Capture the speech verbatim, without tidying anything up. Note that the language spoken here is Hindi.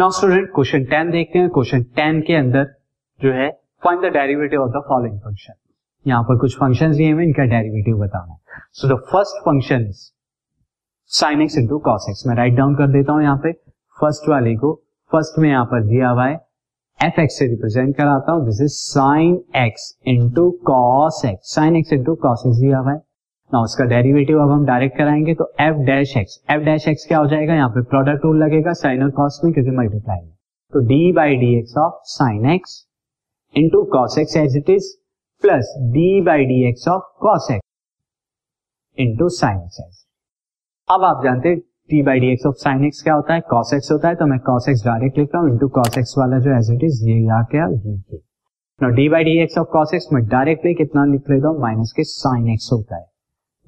नाउ स्टूडेंट क्वेश्चन टेन देखते हैं। क्वेश्चन टेन के अंदर जो है find the derivative of the following function. यहाँ पर कुछ फंक्शंस दिए हैं, इनका डेरिवेटिव बताना है। So the first function is sin x into cos x। मैं राइट डाउन कर देता हूँ यहाँ पे फर्स्ट वाले को। फर्स्ट में यहाँ पर दिया हुआ है एफ एक्स से रिप्रेजेंट कराता हूँ। This is sin x into cos x, sin x into cos x दिया हुआ है। ना उसका डेरिवेटिव अब हम डायरेक्ट कराएंगे तो f dash x, f dash x क्या हो जाएगा, यहाँ पे प्रोडक्ट रूल लगेगा साइन और कॉस में क्योंकि मल्टीप्लाई है। तो d by D x of sine x into cos x as it is plus d by D x of cos x into sine x as. अब आप जानते हैं d by D x of sine x क्या होता है, कॉस एक्स होता है, तो मैं कॉस एक्स डायरेक्ट लिखता हूँ इंटू कॉस एक्स वाला जो एज इट इज ये या क्या ये। ना D by D x of cos x में डायरेक्टली कितना लिख लेता हूँ माइनस के साइन एक्स होता है